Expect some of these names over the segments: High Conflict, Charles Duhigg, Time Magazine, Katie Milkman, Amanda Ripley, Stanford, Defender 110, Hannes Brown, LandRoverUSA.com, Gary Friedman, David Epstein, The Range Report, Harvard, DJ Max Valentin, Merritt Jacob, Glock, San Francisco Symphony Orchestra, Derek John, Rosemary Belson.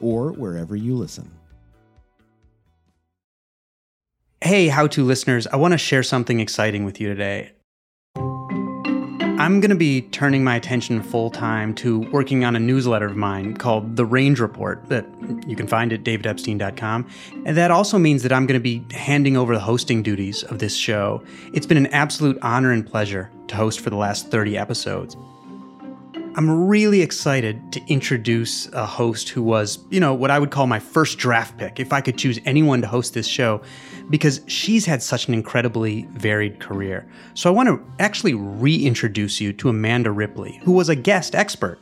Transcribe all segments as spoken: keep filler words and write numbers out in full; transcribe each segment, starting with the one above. or wherever you listen. Hey, How To listeners, I want to share something exciting with you today. I'm going to be turning my attention full-time to working on a newsletter of mine called The Range Report that you can find at david epstein dot com. And that also means that I'm going to be handing over the hosting duties of this show. It's been an absolute honor and pleasure to host for the last thirty episodes. I'm really excited to introduce a host who was, you know, what I would call my first draft pick, if I could choose anyone to host this show, because she's had such an incredibly varied career. So I want to actually reintroduce you to Amanda Ripley, who was a guest expert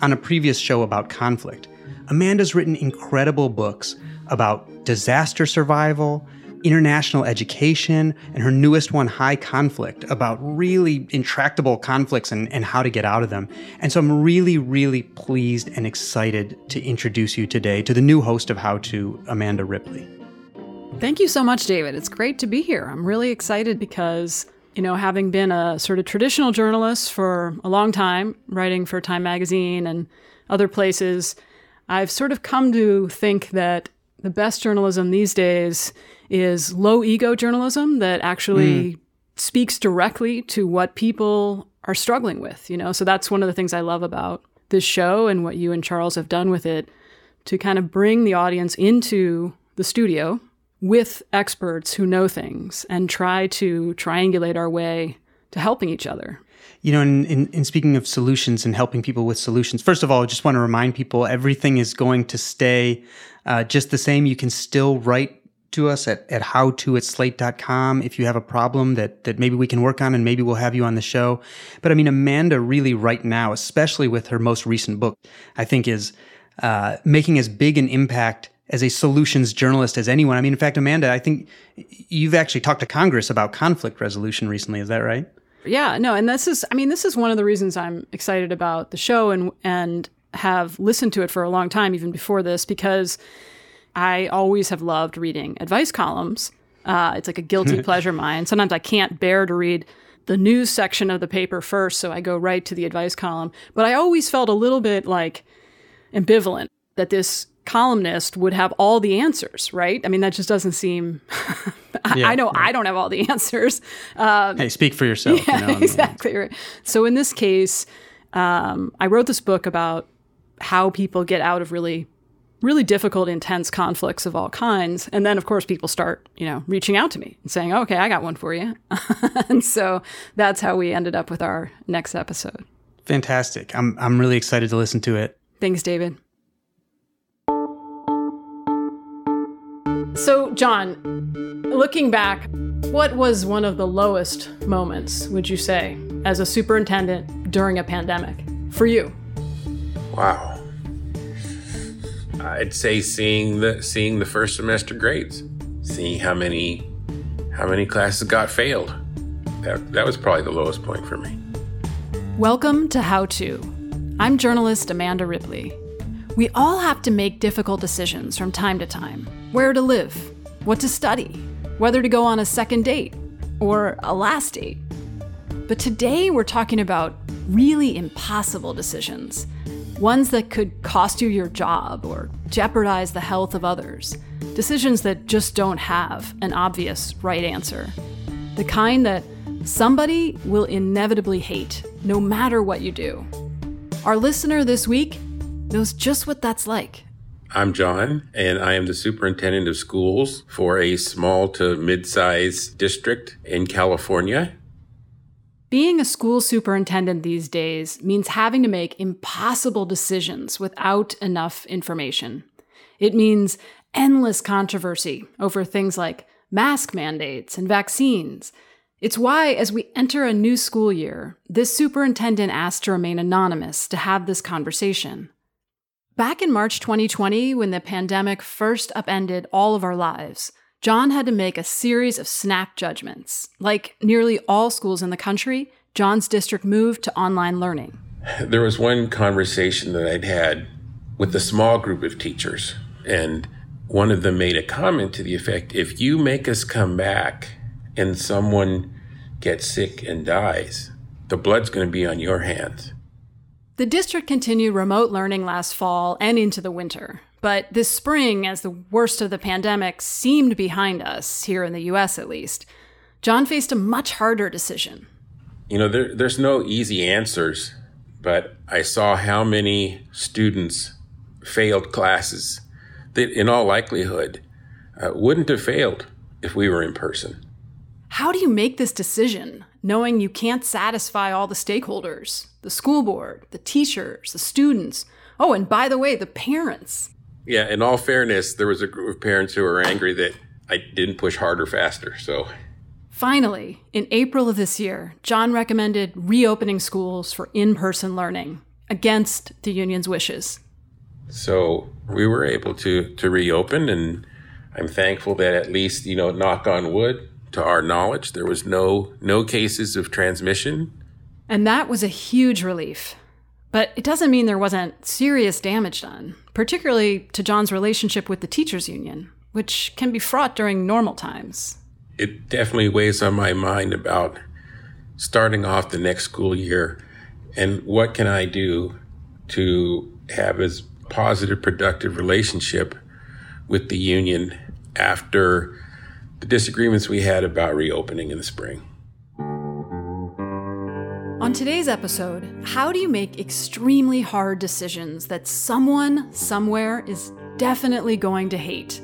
on a previous show about conflict. Amanda's written incredible books about disaster survival, international education, and her newest one, High Conflict, about really intractable conflicts and, and how to get out of them. And so I'm really, really pleased and excited to introduce you today to the new host of How To, Amanda Ripley. Thank you so much, David. It's great to be here. I'm really excited because, you know, having been a sort of traditional journalist for a long time, writing for Time Magazine and other places, I've sort of come to think that the best journalism these days is low ego journalism that actually mm. speaks directly to what people are struggling with, you know? So that's one of the things I love about this show and what you and Charles have done with it, to kind of bring the audience into the studio with experts who know things and try to triangulate our way to helping each other. You know, in, in, in speaking of solutions and helping people with solutions, first of all, I just want to remind people everything is going to stay uh, just the same. You can still write to us at, at howto at slate dot com if you have a problem that, that maybe we can work on, and maybe we'll have you on the show. But I mean, Amanda really right now, especially with her most recent book, I think is uh, making as big an impact as a solutions journalist as anyone. I mean, in fact, Amanda, I think you've actually talked to Congress about conflict resolution recently. Is that right? Yeah, no, and this is, I mean, this is one of the reasons I'm excited about the show and and have listened to it for a long time, even before this, because I always have loved reading advice columns. Uh, it's like a guilty pleasure of mine. Sometimes I can't bear to read the news section of the paper first, so I go right to the advice column. But I always felt a little bit like ambivalent that this columnist would have all the answers, right? I mean, that just doesn't seem... I, yeah, I know right. I don't have all the answers. Um, hey, speak for yourself. Yeah, you know, exactly right. So in this case, um, I wrote this book about how people get out of really, really difficult, intense conflicts of all kinds. And then, of course, people start, you know, reaching out to me and saying, oh, okay, I got one for you. And so that's how we ended up with our next episode. Fantastic. I'm I'm really excited to listen to it. Thanks, David. So, John, looking back, what was one of the lowest moments, would you say, as a superintendent during a pandemic for you? Wow. I'd say seeing the seeing the first semester grades, seeing how many how many classes got failed. That that was probably the lowest point for me. Welcome to How To. I'm journalist Amanda Ripley. We all have to make difficult decisions from time to time. Where to live, what to study, whether to go on a second date or a last date. But today we're talking about really impossible decisions, ones that could cost you your job or jeopardize the health of others, decisions that just don't have an obvious right answer, the kind that somebody will inevitably hate no matter what you do. Our listener this week knows just what that's like. I'm John, and I am the superintendent of schools for a small to mid-sized district in California. Being a school superintendent these days means having to make impossible decisions without enough information. It means endless controversy over things like mask mandates and vaccines. It's why, as we enter a new school year, this superintendent asked to remain anonymous to have this conversation. Back in March twenty twenty, when the pandemic first upended all of our lives, John had to make a series of snap judgments. Like nearly all schools in the country, John's district moved to online learning. There was one conversation that I'd had with a small group of teachers, and one of them made a comment to the effect, if you make us come back and someone gets sick and dies, the blood's going to be on your hands. The district continued remote learning last fall and into the winter. But this spring, as the worst of the pandemic seemed behind us, here in the U S at least, John faced a much harder decision. You know, there, there's no easy answers, but I saw how many students failed classes that in all likelihood uh, wouldn't have failed if we were in person. How do you make this decision, knowing you can't satisfy all the stakeholders, the school board, the teachers, the students, oh, and by the way, the parents? Yeah, in all fairness, there was a group of parents who were angry that I didn't push harder, faster, so. Finally, in April of this year, John recommended reopening schools for in-person learning against the union's wishes. So we were able to, to reopen, and I'm thankful that at least, you know, knock on wood, to our knowledge, there was no no cases of transmission. And that was a huge relief. But it doesn't mean there wasn't serious damage done, particularly to John's relationship with the teachers union, which can be fraught during normal times. It definitely weighs on my mind about starting off the next school year and what can I do to have as positive, productive relationship with the union after the disagreements we had about reopening in the spring. On today's episode, how do you make extremely hard decisions that someone, somewhere is definitely going to hate?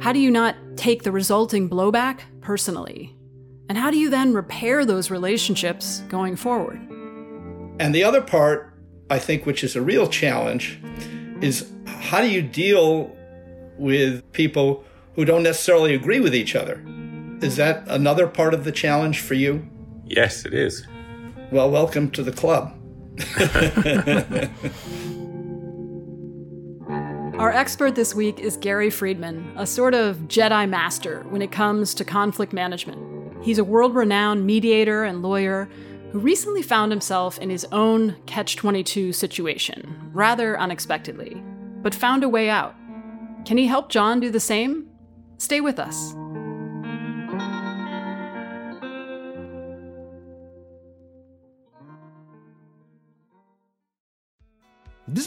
How do you not take the resulting blowback personally? And how do you then repair those relationships going forward? And the other part, I think, which is a real challenge, is how do you deal with people who don't necessarily agree with each other? Is that another part of the challenge for you? Yes, it is. Well, welcome to the club. Our expert this week is Gary Friedman, a sort of Jedi master when it comes to conflict management. He's a world-renowned mediator and lawyer who recently found himself in his own catch twenty-two situation, rather unexpectedly, but found a way out. Can he help John do the same? Stay with us. This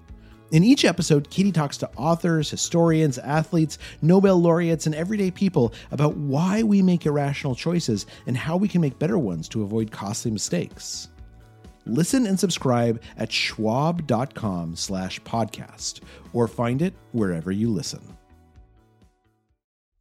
In each episode, Katie talks to authors, historians, athletes, Nobel laureates, and everyday people about why we make irrational choices and how we can make better ones to avoid costly mistakes. Listen and subscribe at schwab.com slash podcast, or find it wherever you listen.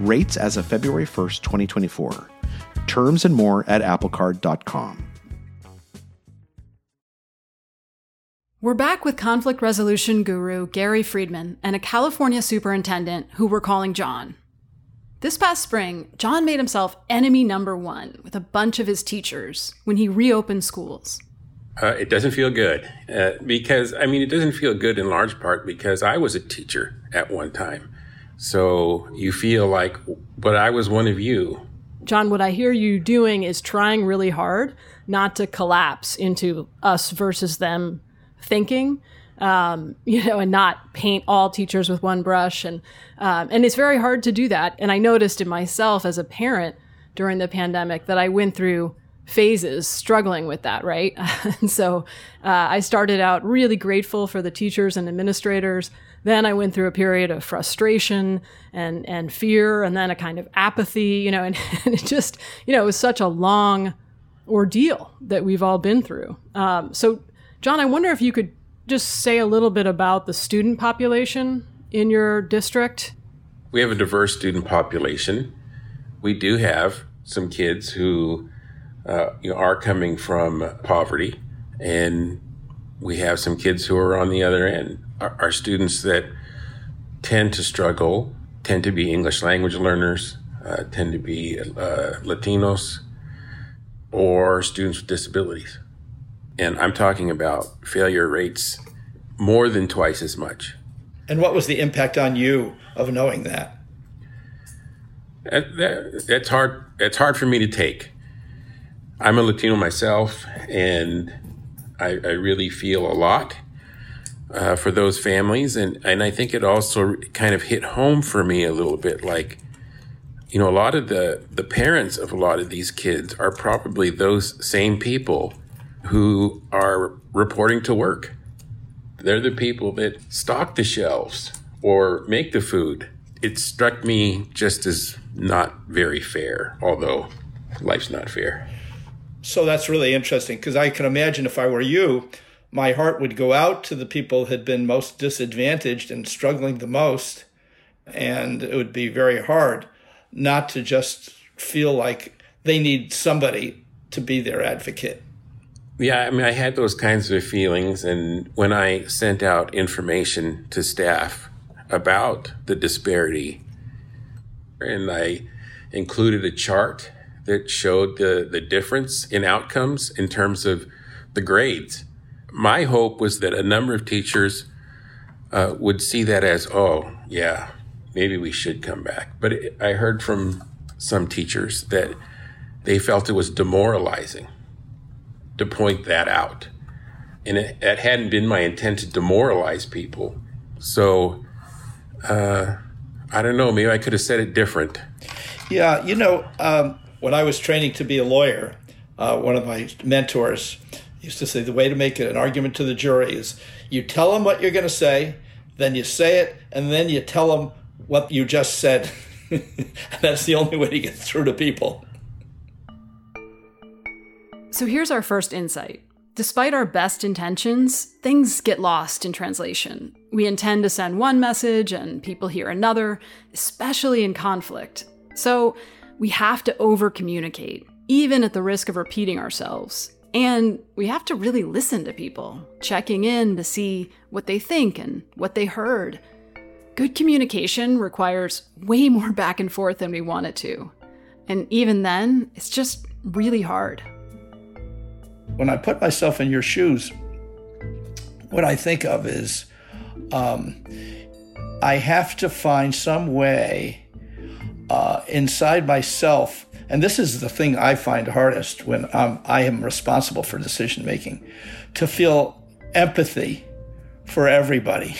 Rates as of February first, twenty twenty-four. Terms and more at apple card dot com. We're back with conflict resolution guru Gary Friedman and a California superintendent who we're calling John. This past spring, John made himself enemy number one with a bunch of his teachers when he reopened schools. Uh, it doesn't feel good uh, because, I mean, it doesn't feel good in large part because I was a teacher at one time. So you feel like, but I was one of you. John, what I hear you doing is trying really hard not to collapse into us versus them thinking, um, you know, and not paint all teachers with one brush. And um, and it's very hard to do that. And I noticed in myself as a parent during the pandemic that I went through phases struggling with that, right? And so uh, I started out really grateful for the teachers and administrators. Then I went through a period of frustration and and fear, and then a kind of apathy, you know, and, and it just, you know, it was such a long ordeal that we've all been through. Um, so, John, I wonder if you could just say a little bit about the student population in your district. We have a diverse student population. We do have some kids who uh, you know, are coming from poverty, and we have some kids who are on the other end. Our, our students that tend to struggle tend to be English language learners, uh, tend to be uh, Latinos, or students with disabilities. And I'm talking about failure rates more than twice as much. And what was the impact on you of knowing that? That, that that's hard. That's hard for me to take. I'm a Latino myself, and I, I really feel a lot uh, for those families. And, and I think it also kind of hit home for me a little bit, like, you know, a lot of the, the parents of a lot of these kids are probably those same people who are reporting to work. They're the people that stock the shelves or make the food. It struck me just as not very fair, although life's not fair. So that's really interesting, because I can imagine if I were you, my heart would go out to the people who had been most disadvantaged and struggling the most, and it would be very hard not to just feel like they need somebody to be their advocate. Yeah, I mean, I had those kinds of feelings. And when I sent out information to staff about the disparity, and I included a chart that showed the, the difference in outcomes in terms of the grades, my hope was that a number of teachers uh, would see that as, oh, yeah, maybe we should come back. But it, I heard from some teachers that they felt it was demoralizing to point that out. And it, it hadn't been my intent to demoralize people. So uh, I don't know, maybe I could have said it different. Yeah, you know, um, when I was training to be a lawyer, uh, one of my mentors used to say the way to make an argument to the jury is you tell them what you're going to say, then you say it, and then you tell them what you just said. That's the only way to get through to people. So here's our first insight. Despite our best intentions, things get lost in translation. We intend to send one message and people hear another, especially in conflict. So we have to over-communicate, even at the risk of repeating ourselves. And we have to really listen to people, checking in to see what they think and what they heard. Good communication requires way more back and forth than we want it to. And even then, it's just really hard. When I put myself in your shoes, what I think of is um, I have to find some way uh, inside myself, and this is the thing I find hardest when I'm, I am responsible for decision making, to feel empathy for everybody.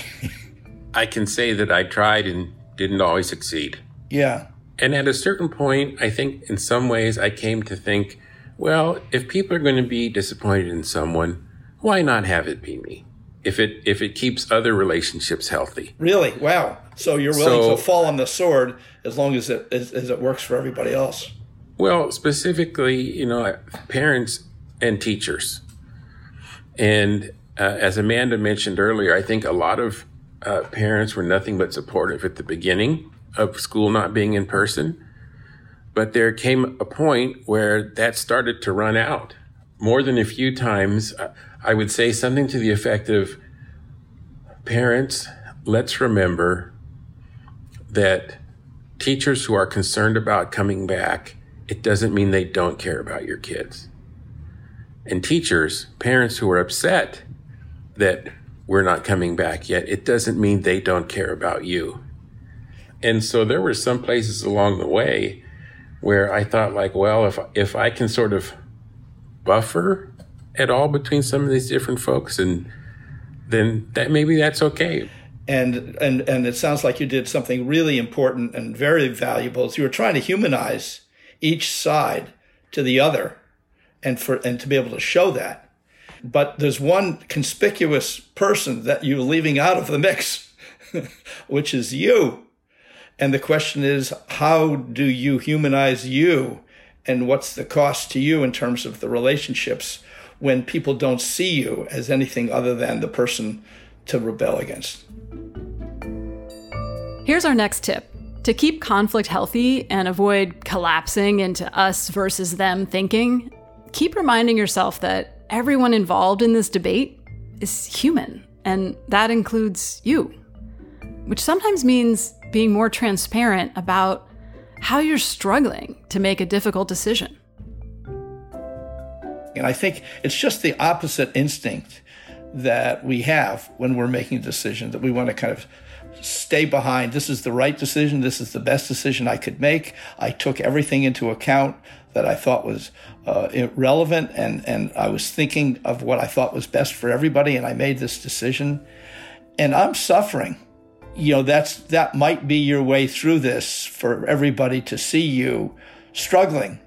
I can say that I tried and didn't always succeed. Yeah. And at a certain point, I think in some ways I came to think, well, if people are going to be disappointed in someone, why not have it be me? If it if it keeps other relationships healthy. Really? Wow. So you're willing so, to fall on the sword as long as it as, as it works for everybody else. Well, specifically, you know, parents and teachers. And uh, as Amanda mentioned earlier, I think a lot of uh, parents were nothing but supportive at the beginning of school not being in person. But there came a point where that started to run out. More than a few times, I would say something to the effect of, parents, let's remember that teachers who are concerned about coming back, it doesn't mean they don't care about your kids. And teachers, parents who are upset that we're not coming back yet, it doesn't mean they don't care about you. And so there were some places along the way where I thought, like, well, if if I can sort of buffer at all between some of these different folks and then that maybe that's okay. And, and and it sounds like you did something really important and very valuable. So you were trying to humanize each side to the other, and for and to be able to show that. But there's one conspicuous person that you're leaving out of the mix, which is you. And the question is, how do you humanize you? And what's the cost to you in terms of the relationships when people don't see you as anything other than the person to rebel against? Here's our next tip. To keep conflict healthy and avoid collapsing into us versus them thinking, keep reminding yourself that everyone involved in this debate is human, and that includes you, which sometimes means being more transparent about how you're struggling to make a difficult decision. And I think it's just the opposite instinct that we have when we're making a decision, that we want to kind of stay behind. This is the right decision. This is the best decision I could make. I took everything into account that I thought was uh, irrelevant, and, and I was thinking of what I thought was best for everybody, and I made this decision. And I'm suffering. You know, that's that might be your way through this, for everybody to see you struggling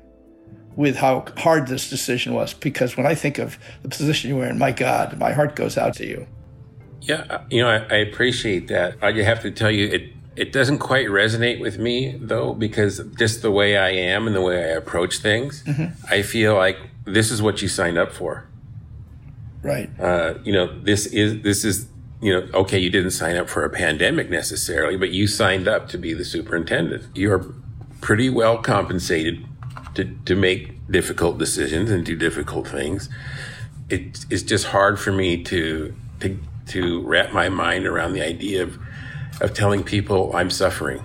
with how hard this decision was. Because when I think of the position you were in, my God, my heart goes out to you. Yeah, you know, I, I appreciate that. I have to tell you, it, it doesn't quite resonate with me, though, because just the way I am and the way I approach things, mm-hmm. I feel like this is what you signed up for. Right. Uh, you know, this is this is, you know, okay, you didn't sign up for a pandemic necessarily, but you signed up to be the superintendent. You're pretty well compensated to, to make difficult decisions and do difficult things. It, it's just hard for me to to to wrap my mind around the idea of of telling people I'm suffering,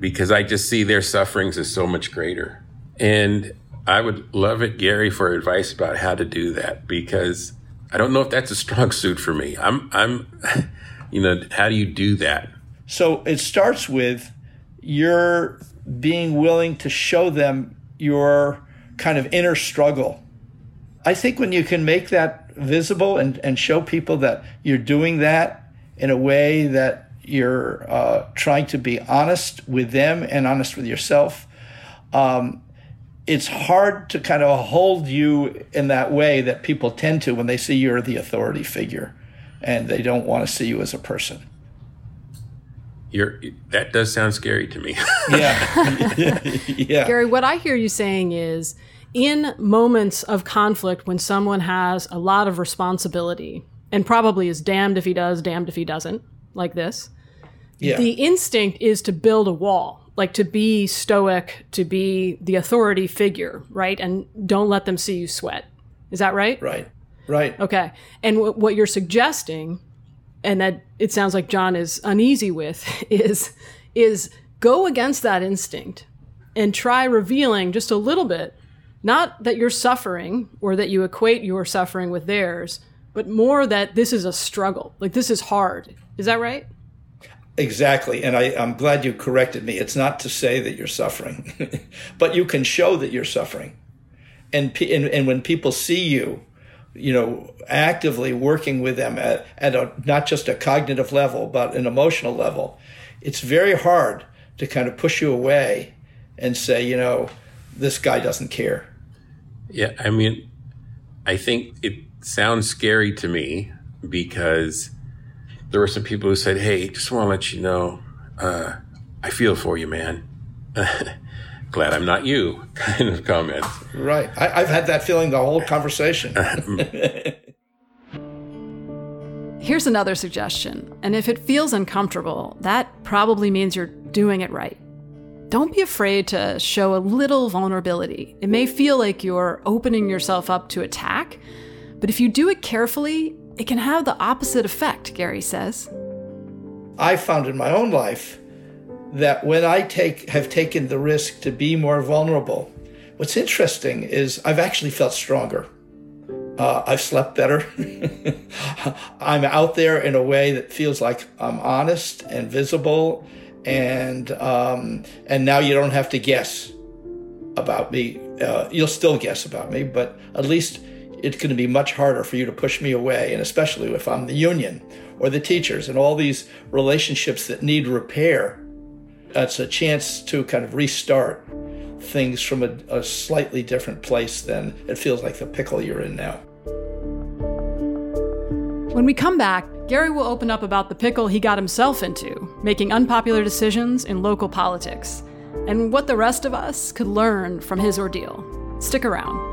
because I just see their sufferings as so much greater. And I would love it, Gary, for advice about how to do that, because I don't know if that's a strong suit for me. I'm, I'm, you know, how do you do that? So it starts with your being willing to show them your kind of inner struggle. I think when you can make that visible and, and show people that you're doing that in a way that you're uh, trying to be honest with them and honest with yourself, um, it's hard to kind of hold you in that way that people tend to when they see you're the authority figure and they don't want to see you as a person. You're, that does sound scary to me. Yeah. Yeah. Gary, what I hear you saying is, in moments of conflict when someone has a lot of responsibility and probably is damned if he does, damned if he doesn't, like this, yeah. The instinct is to build a wall, like to be stoic, to be the authority figure, right? And don't let them see you sweat. Is that right? Right, right. Okay. And w- what you're suggesting, and that it sounds like John is uneasy with, is is go against that instinct and try revealing just a little bit, not that you're suffering or that you equate your suffering with theirs, but more that this is a struggle. Like, this is hard. Is that right? Exactly. And I, I'm glad you corrected me. It's not to say that you're suffering, but you can show that you're suffering. And, pe- and and when people see you, you know, actively working with them at, at a, not just a cognitive level, but an emotional level, it's very hard to kind of push you away and say, you know, this guy doesn't care. Yeah, I mean, I think it sounds scary to me because there were some people who said, hey, just want to let you know, uh, I feel for you, man. Glad I'm not you, kind of comment. Right. I, I've had that feeling the whole conversation. Here's another suggestion. And if it feels uncomfortable, that probably means you're doing it right. Don't be afraid to show a little vulnerability. It may feel like you're opening yourself up to attack, but if you do it carefully, it can have the opposite effect, Gary says. I found in my own life that when I take have taken the risk to be more vulnerable, what's interesting is I've actually felt stronger. Uh, I've slept better. I'm out there in a way that feels like I'm honest and visible, and um, and now you don't have to guess about me. Uh, you'll still guess about me, but at least it's going to be much harder for you to push me away, and especially if I'm the union or the teachers and all these relationships that need repair. It's a chance to kind of restart things from a, a slightly different place than it feels like the pickle you're in now. When we come back, Gary will open up about the pickle he got himself into, making unpopular decisions in local politics, and what the rest of us could learn from his ordeal. Stick around.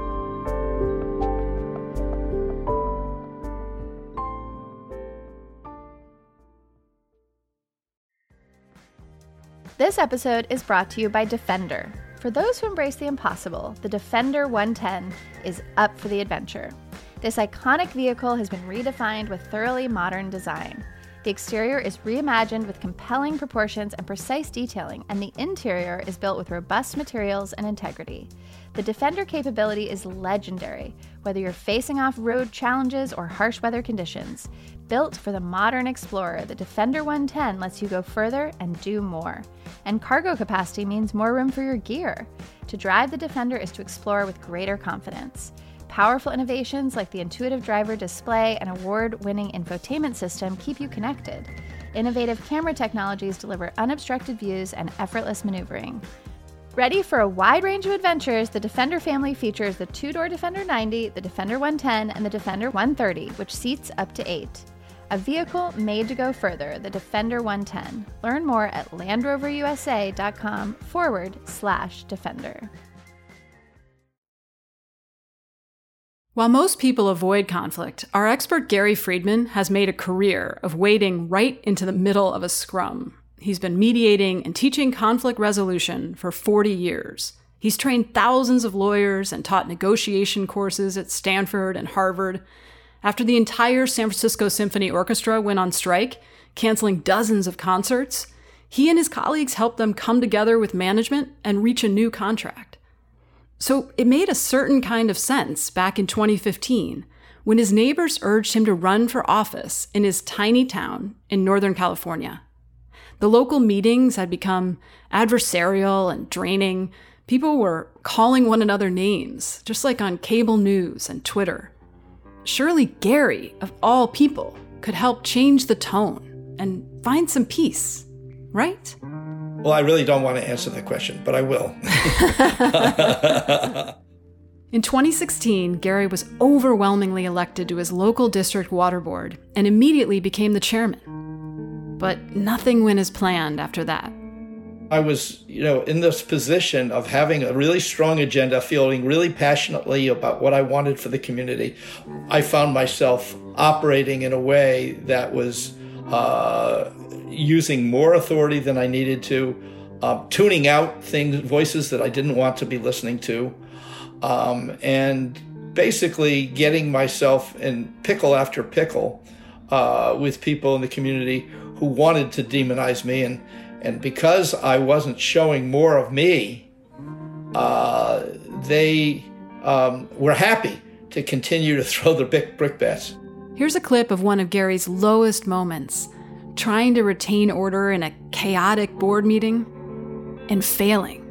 This episode is brought to you by Defender. For those who embrace the impossible, the Defender one ten is up for the adventure. This iconic vehicle has been redefined with thoroughly modern design. The exterior is reimagined with compelling proportions and precise detailing, and the interior is built with robust materials and integrity. The Defender capability is legendary, whether you're facing off road challenges or harsh weather conditions. Built for the modern explorer, the Defender one ten lets you go further and do more. And cargo capacity means more room for your gear. To drive the Defender is to explore with greater confidence. Powerful innovations like the intuitive driver display and award-winning infotainment system keep you connected. Innovative camera technologies deliver unobstructed views and effortless maneuvering. Ready for a wide range of adventures, the Defender family features the two-door Defender ninety, the Defender one ten, and the Defender one thirty, which seats up to eight. A vehicle made to go further, the Defender one ten. Learn more at LandRoverUSA.com forward slash Defender. While most people avoid conflict, our expert Gary Friedman has made a career of wading right into the middle of a scrum. He's been mediating and teaching conflict resolution for forty years. He's trained thousands of lawyers and taught negotiation courses at Stanford and Harvard. After the entire San Francisco Symphony Orchestra went on strike, canceling dozens of concerts, he and his colleagues helped them come together with management and reach a new contract. So it made a certain kind of sense back in twenty fifteen when his neighbors urged him to run for office in his tiny town in Northern California. The local meetings had become adversarial and draining. People were calling one another names, just like on cable news and Twitter. Surely Gary, of all people, could help change the tone and find some peace, right? Well, I really don't want to answer the question, but I will. In twenty sixteen, Gary was overwhelmingly elected to his local district water board and immediately became the chairman. But nothing went as planned after that. I was, you know, in this position of having a really strong agenda, feeling really passionately about what I wanted for the community. I found myself operating in a way that was uh, using more authority than I needed to, uh, tuning out things, voices that I didn't want to be listening to, um, and basically getting myself in pickle after pickle uh, with people in the community who wanted to demonize me. And, and because I wasn't showing more of me, uh, they um, were happy to continue to throw the big brickbats. Here's a clip of one of Gary's lowest moments, trying to retain order in a chaotic board meeting and failing.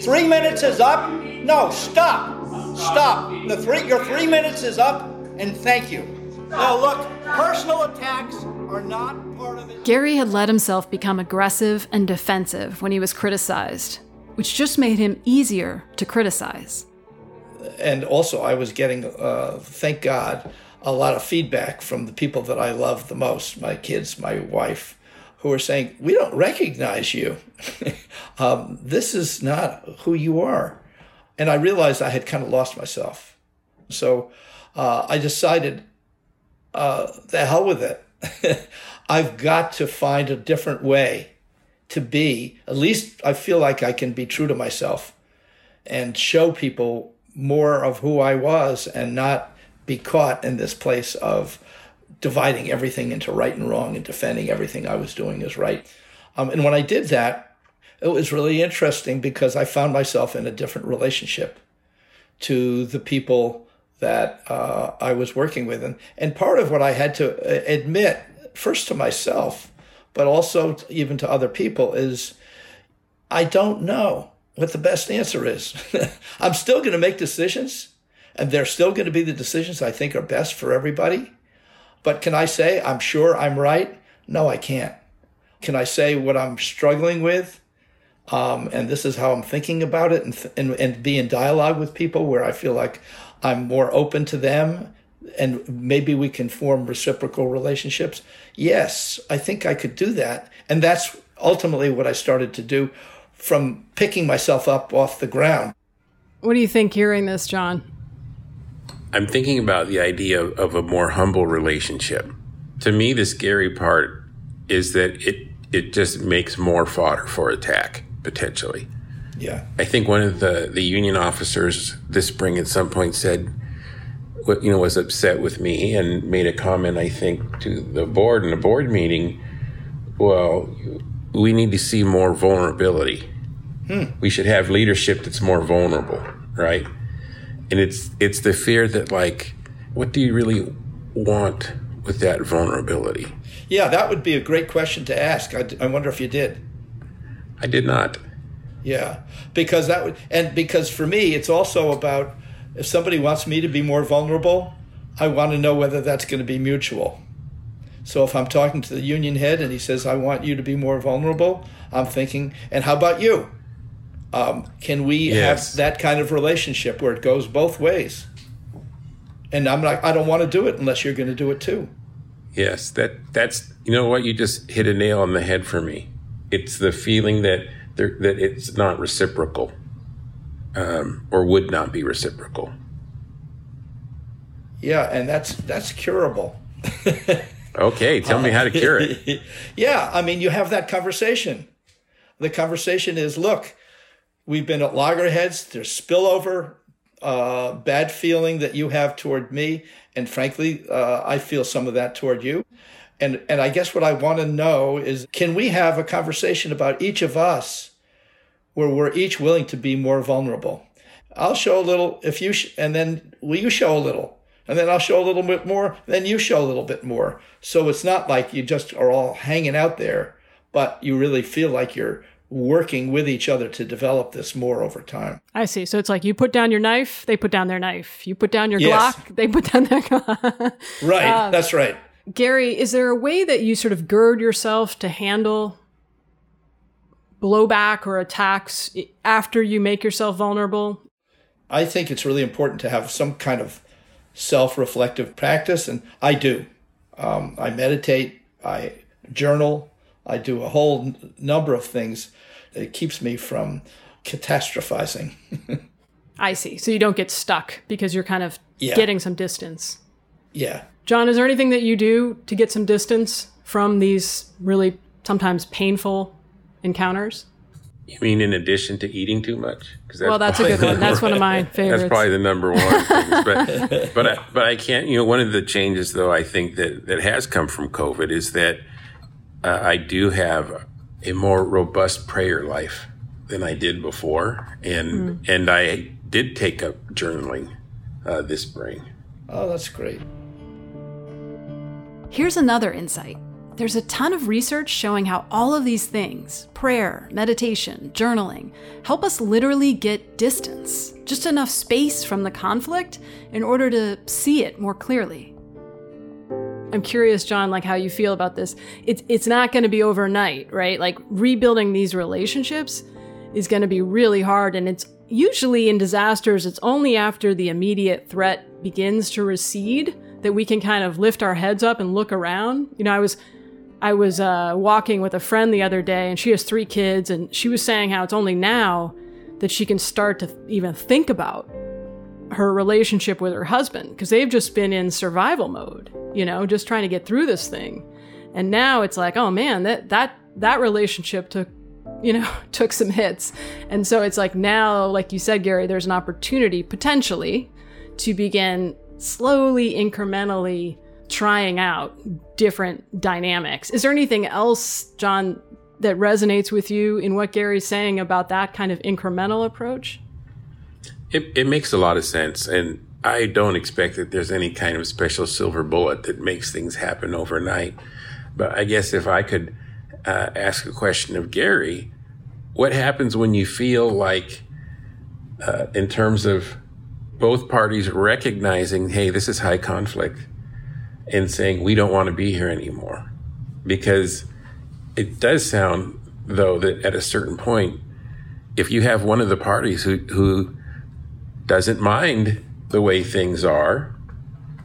Three minutes is up. No, stop. Stop. The three, your three minutes is up, and thank you. Now look, personal attacks are not part of it. Gary had let himself become aggressive and defensive when he was criticized, which just made him easier to criticize. And also I was getting, uh, thank God, a lot of feedback from the people that I love the most, my kids, my wife, who were saying, we don't recognize you. um, this is not who you are. And I realized I had kind of lost myself. So uh, I decided... Uh, the hell with it. I've got to find a different way to be. At least I feel like I can be true to myself and show people more of who I was and not be caught in this place of dividing everything into right and wrong and defending everything I was doing as right. Um, and when I did that, it was really interesting because I found myself in a different relationship to the people that uh, I was working with. And, and part of what I had to admit, first to myself, but also even to other people, is I don't know what the best answer is. I'm still going to make decisions, And they're still going to be the decisions I think are best for everybody. But can I say I'm sure I'm right? No, I can't. Can I say what I'm struggling with? Um, and this is how I'm thinking about it, and, th- and and be in dialogue with people where I feel like I'm more open to them, and maybe we can form reciprocal relationships. Yes, I think I could do that. And that's ultimately what I started to do from picking myself up off the ground. What do you think hearing this, John? I'm thinking about the idea of, of a more humble relationship. To me, the scary part is that it it just makes more fodder for attack, potentially. Yeah. I think one of the, the union officers this spring at some point said, you know, was upset with me and made a comment, I think, to the board in a board meeting. Well, we need to see more vulnerability. Hmm. We should have leadership that's more vulnerable, right? And it's it's the fear that, like, what do you really want with that vulnerability? Yeah, that would be a great question to ask. I, I wonder if you did. I did not. Yeah, because that would, and because for me, it's also about if somebody wants me to be more vulnerable, I want to know whether that's going to be mutual. So if I'm talking to the union head and he says, I want you to be more vulnerable, I'm thinking, and how about you? Um, can we yes. have that kind of relationship where it goes both ways? And I'm like, I don't want to do it unless you're going to do it too. Yes, that that's, you know what, you just hit a nail on the head for me. It's the feeling that there, that it's not reciprocal, um, or would not be reciprocal. Yeah, and that's that's curable. Okay, tell me how to cure it. Yeah, I mean, you have that conversation. The conversation is, look, we've been at loggerheads. There's spillover, uh, bad feeling that you have toward me. And frankly, uh, I feel some of that toward you. And and I guess what I want to know is, can we have a conversation about each of us where we're each willing to be more vulnerable? I'll show a little, if you sh- and then will you show a little? And then I'll show a little bit more, then you show a little bit more. So it's not like you just are all hanging out there, but you really feel like you're working with each other to develop this more over time. I see. So it's like you put down your knife, they put down their knife. You put down your yes. Glock, they put down their Glock. Right. Um, that's right. Gary, is there a way that you sort of gird yourself to handle blowback or attacks after you make yourself vulnerable? I think it's really important to have some kind of self-reflective practice, and I do. Um, I meditate, I journal, I do a whole n- number of things. It keeps me from catastrophizing. I see. So you don't get stuck because you're kind of yeah. getting some distance. Yeah. John, is there anything that you do to get some distance from these really sometimes painful encounters? You mean in addition to eating too much? That's well, that's a good one. That's one of my favorites. That's probably the number one thing. But, but, I, but I can't, you know, one of the changes, though, I think that, that has come from COVID is that Uh, I do have a more robust prayer life than I did before, and mm. and I did take up journaling uh, this spring. Oh, that's great. Here's another insight. There's a ton of research showing how all of these things, prayer, meditation, journaling, help us literally get distance, just enough space from the conflict in order to see it more clearly. I'm curious, John, like how you feel about this. It's it's not going to be overnight, right? Like rebuilding these relationships is going to be really hard. And it's usually in disasters, it's only after the immediate threat begins to recede that we can kind of lift our heads up and look around. You know, I was I was uh, walking with a friend the other day, and she has three kids, and she was saying how it's only now that she can start to even think about her relationship with her husband, because they've just been in survival mode, you know, just trying to get through this thing. And now it's like, oh man, that that that relationship took, you know, took some hits. And so it's like now, like you said, Gary, there's an opportunity potentially to begin slowly, incrementally trying out different dynamics. Is there anything else, John, that resonates with you in what Gary's saying about that kind of incremental approach? It, it makes a lot of sense, and I don't expect that there's any kind of special silver bullet that makes things happen overnight. But I guess if I could uh, ask a question of Gary, what happens when you feel like, uh, in terms of both parties recognizing, hey, this is high conflict, and saying we don't want to be here anymore. Because it does sound, though, that at a certain point, if you have one of the parties who, who doesn't mind the way things are,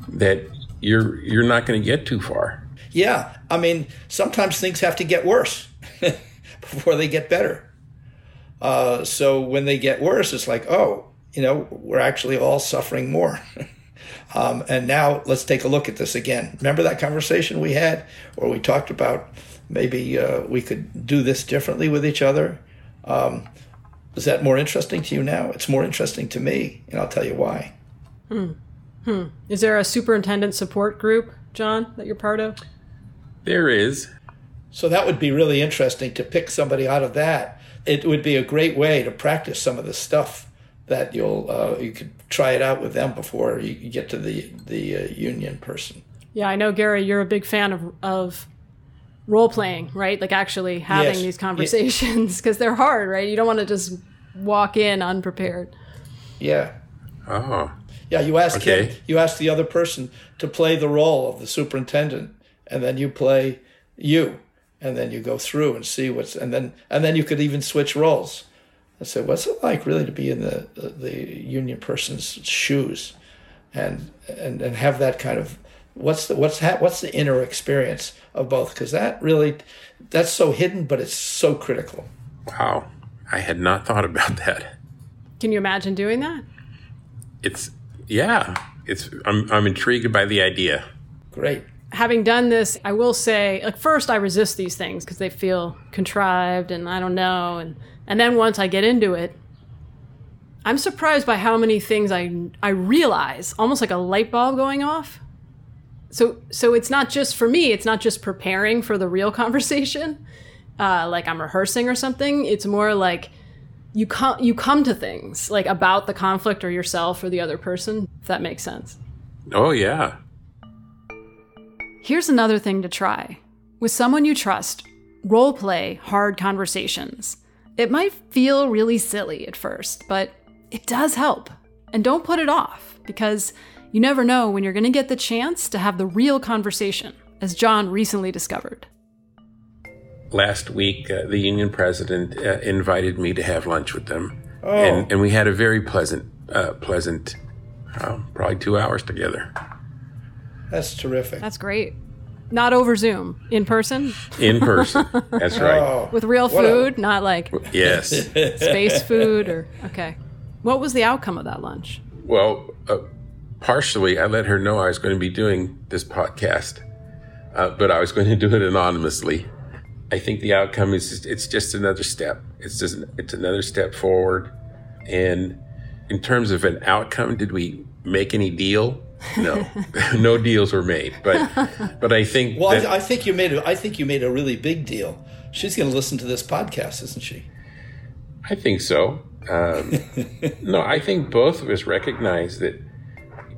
that you're you're not going to get too far. Yeah. I mean, sometimes things have to get worse before they get better. Uh, so when they get worse, it's like, oh, you know, we're actually all suffering more. um, and now let's take a look at this again. Remember that conversation we had where we talked about maybe uh, we could do this differently with each other? Um, is that more interesting to you now? It's more interesting to me, and I'll tell you why. Hmm. Hmm. Is there a superintendent support group, John, that you're part of? There is. So that would be really interesting to pick somebody out of that. It would be a great way to practice some of the stuff that you'll uh, you could try it out with them before you get to the the uh, union person. Yeah, I know, Gary, you're a big fan of of role playing, right? Like actually having yes. these conversations because yeah. they're hard, right? You don't want to just walk in unprepared. Yeah. Oh. Yeah, you ask okay. him, you ask the other person to play the role of the superintendent, and then you play you. And then you go through and see what's, and then and then you could even switch roles. I said, what's it like really to be in the the union person's shoes, and and and have that kind of what's the what's ha- what's the inner experience of both? Because that really, that's so hidden, but it's so critical. Wow, I had not thought about that. Can you imagine doing that? It's yeah, it's I'm I'm intrigued by the idea. Great. Having done this, I will say, like, first I resist these things because they feel contrived and I don't know. And, and then once I get into it, I'm surprised by how many things I I realize, almost like a light bulb going off. So so it's not just for me, it's not just preparing for the real conversation, uh, like I'm rehearsing or something. It's more like you com- you come to things like about the conflict or yourself or the other person, if that makes sense. Oh, yeah. Here's another thing to try. With someone you trust, role play hard conversations. It might feel really silly at first, but it does help. And don't put it off, because you never know when you're going to get the chance to have the real conversation, as John recently discovered. Last week, uh, the union president uh, invited me to have lunch with them. Oh. And, and we had a very pleasant, uh, pleasant, uh, probably two hours together. That's terrific. That's great. Not over Zoom. In person? In person. That's right. Oh, with real food, a, not like yes. space food or, okay. What was the outcome of that lunch? Well, uh, partially, I let her know I was going to be doing this podcast, uh, but I was going to do it anonymously. I think the outcome is just, it's just another step. It's just it's another step forward. And in terms of an outcome, did we make any deal? No, no deals were made, but but I think. Well, that, I, I think you made. A, I think you made a really big deal. She's going to listen to this podcast, isn't she? I think so. Um, no, I think both of us recognize that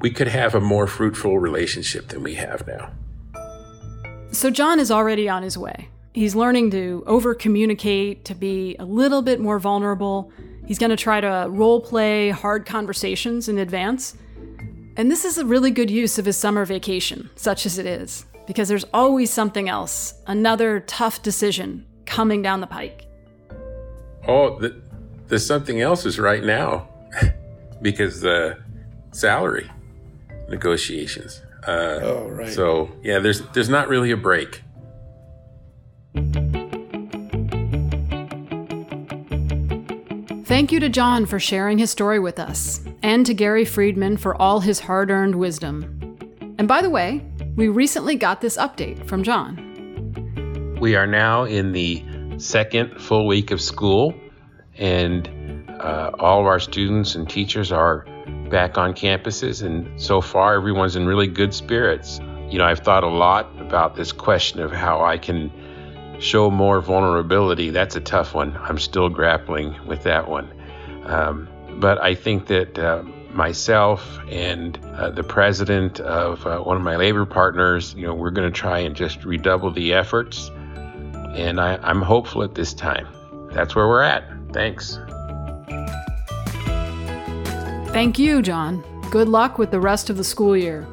we could have a more fruitful relationship than we have now. So John is already on his way. He's learning to over-communicate, to be a little bit more vulnerable. He's going to try to role play hard conversations in advance. And this is a really good use of his summer vacation, such as it is, because there's always something else, another tough decision coming down the pike. Oh, the, the something else is right now, because the salary negotiations. Uh, oh, right. So, yeah, there's there's not really a break. Thank you to John for sharing his story with us, and to Gary Friedman for all his hard-earned wisdom. And by the way, we recently got this update from John. We are now in the second full week of school, and uh, all of our students and teachers are back on campuses, and so far everyone's in really good spirits. You know, I've thought a lot about this question of how I can show more vulnerability. That's a tough one. I'm still grappling with that one. Um, but I think that uh, myself and uh, the president of uh, one of my labor partners, you know, we're going to try and just redouble the efforts. And I, I'm hopeful at this time. That's where we're at. Thanks. Thank you, John. Good luck with the rest of the school year.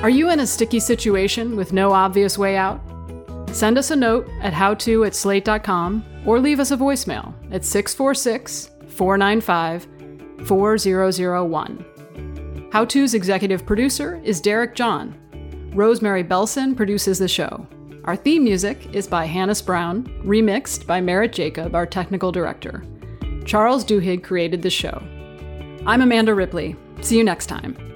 Are you in a sticky situation with no obvious way out? Send us a note at howto at slate dot com or leave us a voicemail at six four six, four nine five, four zero zero one. How To's executive producer is Derek John. Rosemary Belson produces the show. Our theme music is by Hannes Brown, remixed by Merritt Jacob, our technical director. Charles Duhigg created the show. I'm Amanda Ripley. See you next time.